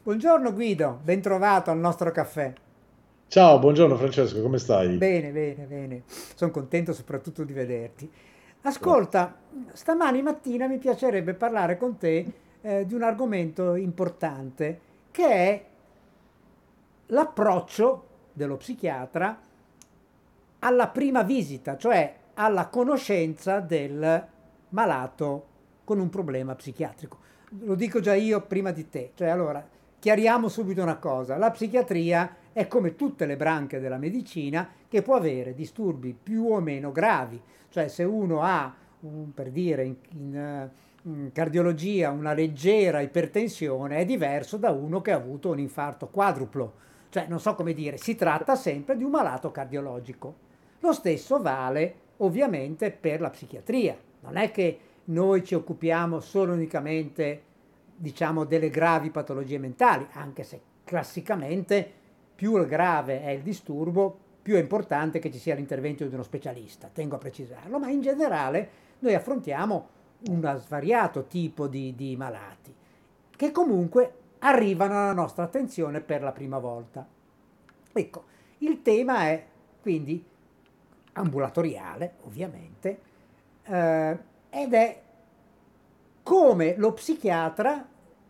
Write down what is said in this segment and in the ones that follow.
Buongiorno Guido, ben trovato al nostro caffè. Ciao, buongiorno Francesco, come stai? Bene, bene, bene. Sono contento soprattutto di vederti. Ascolta, stamani mattina mi piacerebbe parlare con te di un argomento importante, che è l'approccio dello psichiatra alla prima visita, cioè alla conoscenza del malato con un problema psichiatrico. Lo dico già io prima di te, cioè allora... Chiariamo subito una cosa, la psichiatria è come tutte le branche della medicina che può avere disturbi più o meno gravi, cioè se uno ha, per dire in cardiologia, una leggera ipertensione è diverso da uno che ha avuto un infarto quadruplo, cioè non so come dire, si tratta sempre di un malato cardiologico. Lo stesso vale ovviamente per la psichiatria, non è che noi ci occupiamo solo unicamente diciamo delle gravi patologie mentali, anche se classicamente più grave è il disturbo, più è importante che ci sia l'intervento di uno specialista, tengo a precisarlo, ma in generale noi affrontiamo un svariato tipo di malati che comunque arrivano alla nostra attenzione per la prima volta. Ecco, il tema è quindi ambulatoriale, ovviamente, ed è come lo psichiatra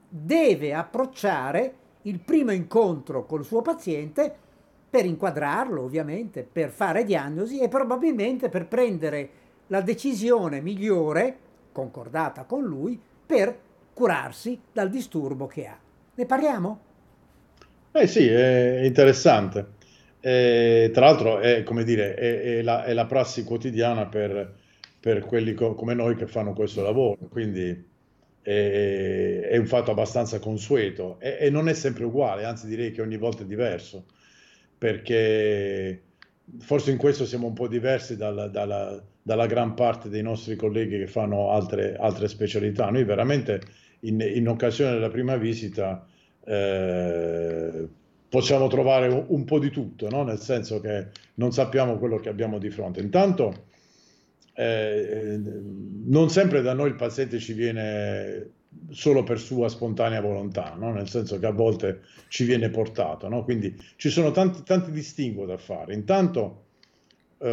deve approcciare il primo incontro col suo paziente per inquadrarlo, ovviamente, per fare diagnosi e probabilmente per prendere la decisione migliore, concordata con lui, per curarsi dal disturbo che ha. Ne parliamo? Sì, è interessante. Tra l'altro è, come dire, è la prassi quotidiana per quelli come noi che fanno questo lavoro, quindi è un fatto abbastanza consueto e non è sempre uguale, anzi direi che ogni volta è diverso, perché forse in questo siamo un po' diversi dalla gran parte dei nostri colleghi che fanno altre specialità. Noi veramente in occasione della prima visita possiamo trovare un po' di tutto, no? Nel senso che non sappiamo quello che abbiamo di fronte. Intanto non sempre da noi il paziente ci viene solo per sua spontanea volontà, no? Nel senso che a volte ci viene portato, no? Quindi ci sono tanti distinguo da fare. Intanto c'è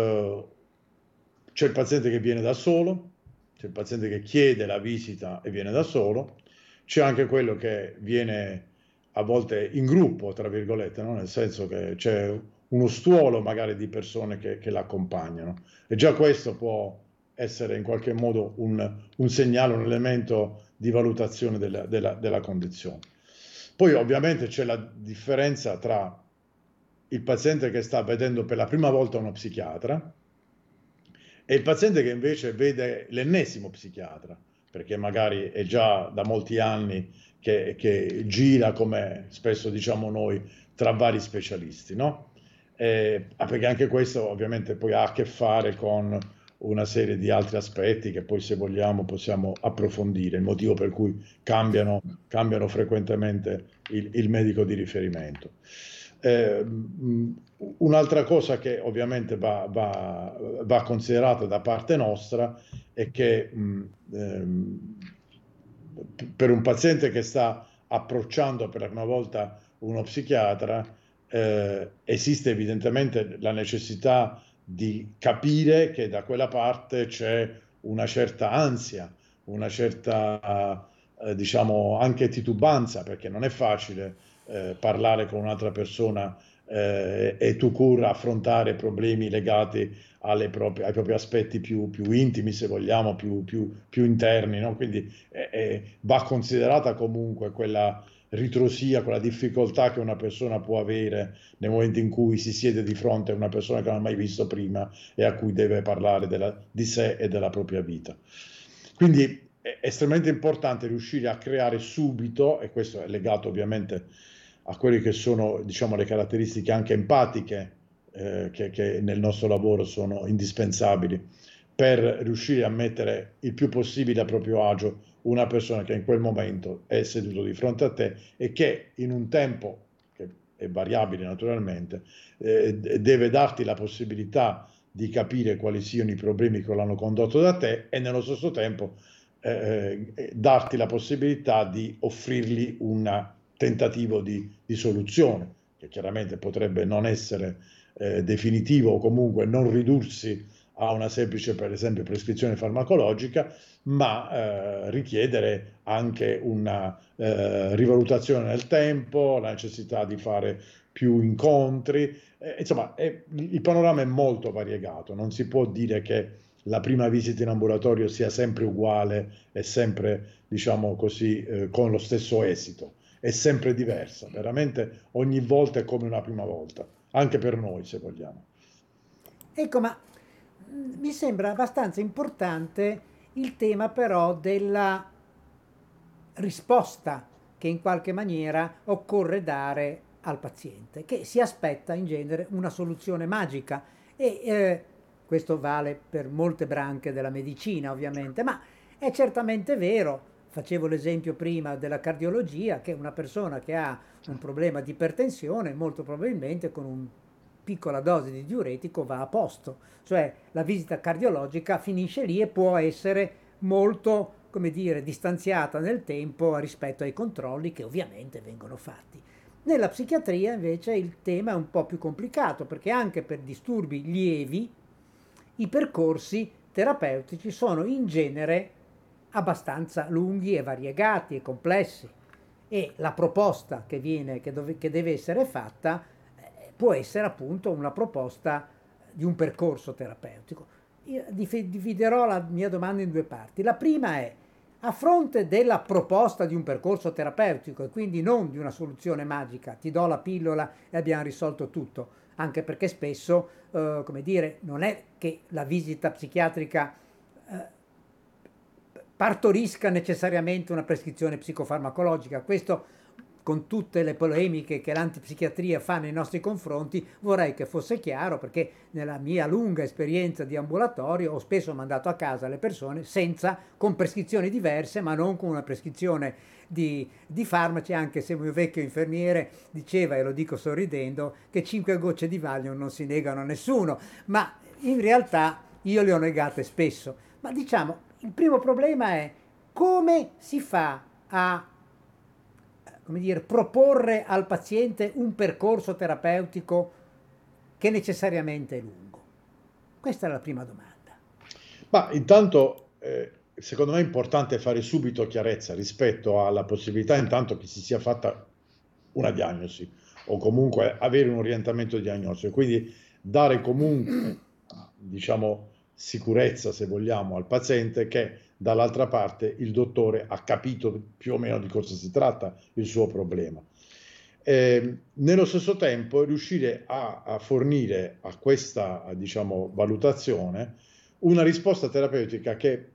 il paziente che viene da solo, c'è il paziente che chiede la visita e viene da solo, c'è anche quello che viene a volte in gruppo, tra virgolette, no? Nel senso che c'è uno stuolo magari di persone che l'accompagnano, e già questo può essere in qualche modo un segnale, un elemento di valutazione della condizione. Poi ovviamente c'è la differenza tra il paziente che sta vedendo per la prima volta uno psichiatra e il paziente che invece vede l'ennesimo psichiatra, perché magari è già da molti anni che gira, come spesso diciamo noi, tra vari specialisti, no? Perché anche questo ovviamente poi ha a che fare con una serie di altri aspetti che poi, se vogliamo, possiamo approfondire, il motivo per cui cambiano frequentemente il medico di riferimento. Un'altra cosa che ovviamente va considerata da parte nostra è che per un paziente che sta approcciando per la prima volta uno psichiatra esiste evidentemente la necessità di capire che da quella parte c'è una certa ansia, una certa diciamo anche titubanza, perché non è facile parlare con un'altra persona e tu cura affrontare problemi legati ai propri aspetti più intimi, se vogliamo, più interni, no? Quindi va considerata comunque quella ritrosia, quella difficoltà che una persona può avere nel momento in cui si siede di fronte a una persona che non ha mai visto prima e a cui deve parlare di sé e della propria vita. Quindi è estremamente importante riuscire a creare subito, e questo è legato ovviamente a quelle che sono, diciamo, le caratteristiche anche empatiche che nel nostro lavoro sono indispensabili per riuscire a mettere il più possibile a proprio agio una persona che in quel momento è seduto di fronte a te e che in un tempo che è variabile naturalmente deve darti la possibilità di capire quali siano i problemi che l'hanno condotto da te e nello stesso tempo darti la possibilità di offrirgli un tentativo di soluzione, che chiaramente potrebbe non essere definitivo o comunque non ridursi a una semplice, per esempio, prescrizione farmacologica, ma richiedere anche una rivalutazione nel tempo, la necessità di fare più incontri, insomma il panorama è molto variegato, non si può dire che la prima visita in ambulatorio sia sempre uguale e sempre, diciamo così, con lo stesso esito, è sempre diversa, veramente ogni volta è come una prima volta, anche per noi se vogliamo. Ecco, ma mi sembra abbastanza importante il tema però della risposta che in qualche maniera occorre dare al paziente, che si aspetta in genere una soluzione magica e questo vale per molte branche della medicina ovviamente, ma è certamente vero. Facevo l'esempio prima della cardiologia, che una persona che ha un problema di ipertensione molto probabilmente con una piccola dose di diuretico va a posto, cioè la visita cardiologica finisce lì e può essere molto, come dire, distanziata nel tempo rispetto ai controlli che ovviamente vengono fatti. Nella psichiatria invece il tema è un po' più complicato, perché anche per disturbi lievi i percorsi terapeutici sono in genere abbastanza lunghi e variegati e complessi e la proposta che viene, che deve essere fatta può essere appunto una proposta di un percorso terapeutico. Io dividerò la mia domanda in due parti. La prima è: a fronte della proposta di un percorso terapeutico e quindi non di una soluzione magica, ti do la pillola e abbiamo risolto tutto, anche perché spesso come dire, non è che la visita psichiatrica partorisca necessariamente una prescrizione psicofarmacologica. Questo, con tutte le polemiche che l'antipsichiatria fa nei nostri confronti, vorrei che fosse chiaro, perché nella mia lunga esperienza di ambulatorio ho spesso mandato a casa le persone con prescrizioni diverse, ma non con una prescrizione di farmaci, anche se il mio vecchio infermiere diceva, e lo dico sorridendo, che 5 gocce di Valium non si negano a nessuno, ma in realtà io le ho negate spesso. Ma diciamo, il primo problema è come si fa a, come dire, proporre al paziente un percorso terapeutico che necessariamente è lungo. Questa è la prima domanda. Ma intanto, secondo me è importante fare subito chiarezza rispetto alla possibilità intanto che si sia fatta una diagnosi o comunque avere un orientamento diagnostico, quindi dare comunque, diciamo, sicurezza, se vogliamo, al paziente che dall'altra parte il dottore ha capito più o meno di cosa si tratta, il suo problema. Nello stesso tempo riuscire a fornire a questa, diciamo, valutazione una risposta terapeutica che,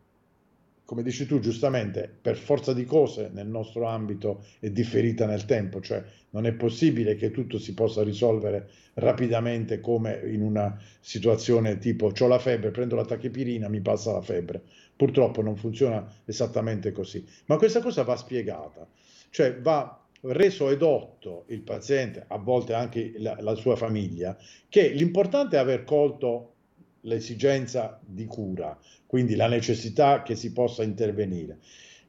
come dici tu giustamente, per forza di cose nel nostro ambito è differita nel tempo, cioè non è possibile che tutto si possa risolvere rapidamente come in una situazione tipo c'ho la febbre, prendo la tachipirina, mi passa la febbre. Purtroppo non funziona esattamente così, ma questa cosa va spiegata, cioè va reso edotto il paziente, a volte anche la sua famiglia, che l'importante è aver colto l'esigenza di cura, quindi la necessità che si possa intervenire,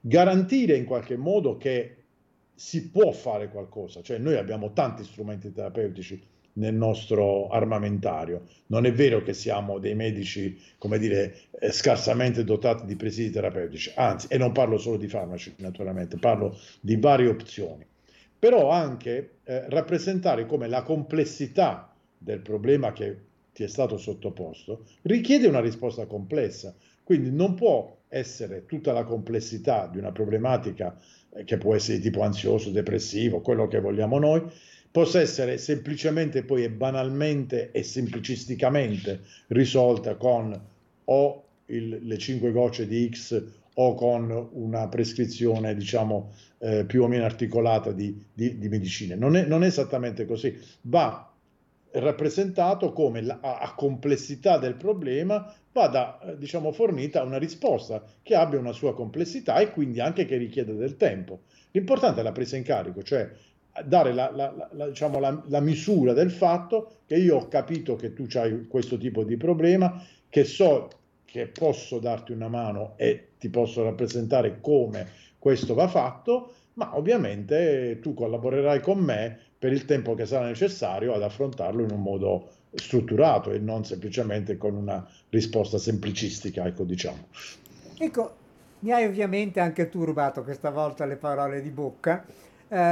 garantire in qualche modo che si può fare qualcosa, cioè noi abbiamo tanti strumenti terapeutici nel nostro armamentario, non è vero che siamo dei medici, come dire, scarsamente dotati di presidi terapeutici, anzi, e non parlo solo di farmaci naturalmente, parlo di varie opzioni, però anche rappresentare come la complessità del problema che ti è stato sottoposto richiede una risposta complessa, quindi non può essere tutta la complessità di una problematica che può essere di tipo ansioso, depressivo, quello che vogliamo noi, possa essere semplicemente poi e banalmente e semplicisticamente risolta con o le 5 gocce di X o con una prescrizione diciamo più o meno articolata di medicine. Non è esattamente così, va rappresentato come a complessità del problema vada diciamo fornita una risposta che abbia una sua complessità e quindi anche che richieda del tempo. L'importante è la presa in carico, cioè dare diciamo la misura del fatto che io ho capito che tu hai questo tipo di problema, che so che posso darti una mano e ti posso rappresentare come questo va fatto, ma ovviamente tu collaborerai con me per il tempo che sarà necessario ad affrontarlo in un modo strutturato e non semplicemente con una risposta semplicistica, ecco diciamo. Ecco, mi hai ovviamente anche tu rubato questa volta le parole di bocca,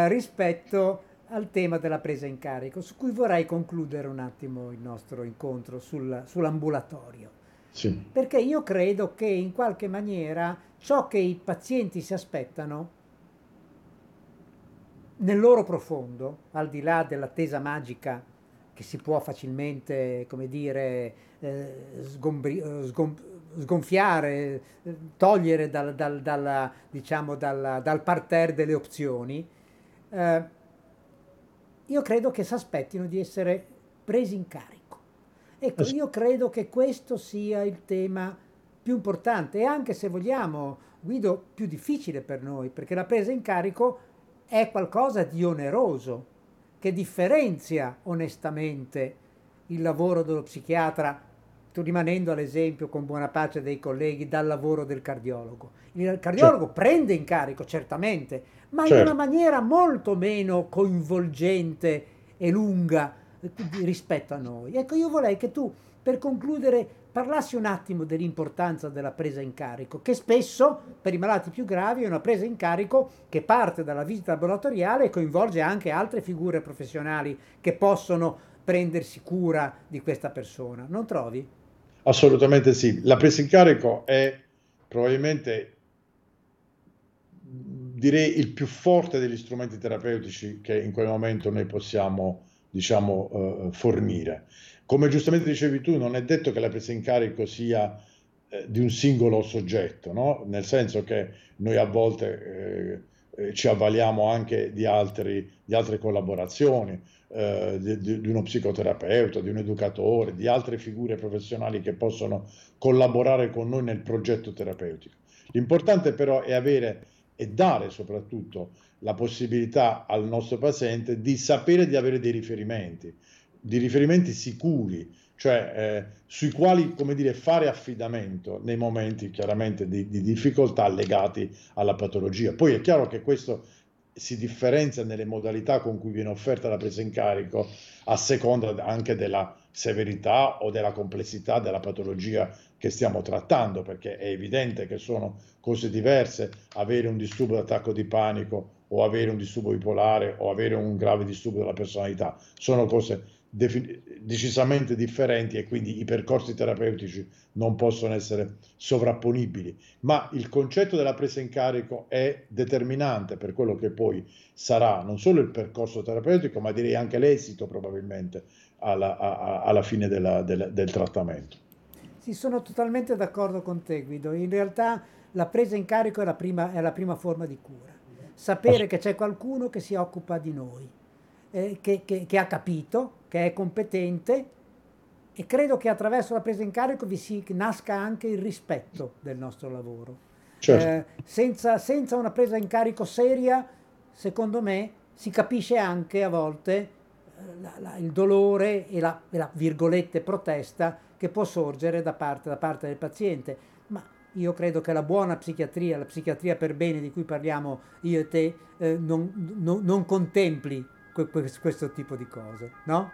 rispetto al tema della presa in carico, su cui vorrei concludere un attimo il nostro incontro sull'ambulatorio. Sì. Perché io credo che in qualche maniera ciò che i pazienti si aspettano nel loro profondo, al di là dell'attesa magica che si può facilmente, come dire, sgonfiare, togliere dal parterre delle opzioni, io credo che si aspettino di essere presi in carico. Ecco, io credo che questo sia il tema più importante e anche, se vogliamo, Guido, più difficile per noi, perché la presa in carico è qualcosa di oneroso, che differenzia onestamente il lavoro dello psichiatra, rimanendo all'esempio con buona pace dei colleghi, dal lavoro del cardiologo. Il cardiologo prende in carico certamente, ma in una maniera molto meno coinvolgente e lunga rispetto a noi. Ecco, io vorrei che tu, per concludere, parlassi un attimo dell'importanza della presa in carico, che spesso per i malati più gravi è una presa in carico che parte dalla visita laboratoriale e coinvolge anche altre figure professionali che possono prendersi cura di questa persona. Non trovi? Assolutamente sì, la presa in carico è probabilmente, direi, il più forte degli strumenti terapeutici che in quel momento noi possiamo, diciamo, fornire. Come giustamente dicevi tu, non è detto che la presa in carico sia di un singolo soggetto, no? Nel senso che noi a volte ci avvaliamo anche di altre collaborazioni, di uno psicoterapeuta, di un educatore, di altre figure professionali che possono collaborare con noi nel progetto terapeutico. L'importante però è avere e dare soprattutto la possibilità al nostro paziente di sapere di avere dei riferimenti sicuri, cioè sui quali, come dire, fare affidamento nei momenti chiaramente di difficoltà legati alla patologia. Poi è chiaro che questo si differenzia nelle modalità con cui viene offerta la presa in carico a seconda anche della severità o della complessità della patologia che stiamo trattando, perché è evidente che sono cose diverse avere un disturbo d'attacco di panico o avere un disturbo bipolare o avere un grave disturbo della personalità, sono cose decisamente differenti e quindi i percorsi terapeutici non possono essere sovrapponibili, ma il concetto della presa in carico è determinante per quello che poi sarà non solo il percorso terapeutico, ma direi anche l'esito probabilmente alla fine del trattamento. Sì, sono totalmente d'accordo con te, Guido. In realtà la presa in carico è la prima forma di cura, sapere che c'è qualcuno che si occupa di noi, che ha capito, che è competente, e credo che attraverso la presa in carico vi si nasca anche il rispetto del nostro lavoro. Certo. Senza una presa in carico seria, secondo me, si capisce anche a volte il dolore e la virgolette protesta che può sorgere da parte del paziente. Ma io credo che la buona psichiatria, la psichiatria per bene di cui parliamo io e te, non contempli questo tipo di cose, no?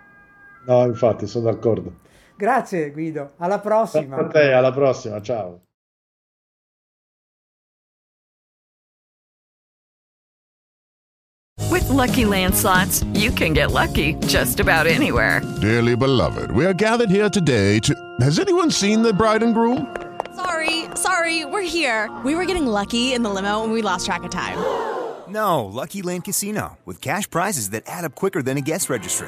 No, infatti, sono d'accordo. Grazie Guido, alla prossima. A te, alla prossima, ciao. With Lucky Land Slots, you can get lucky just about anywhere. Dearly beloved, we are gathered here today to... Has anyone seen the bride and groom? Sorry, we're here. We were getting lucky in the limo and we lost track of time. No, Lucky Land Casino, with cash prizes that add up quicker than a guest registry.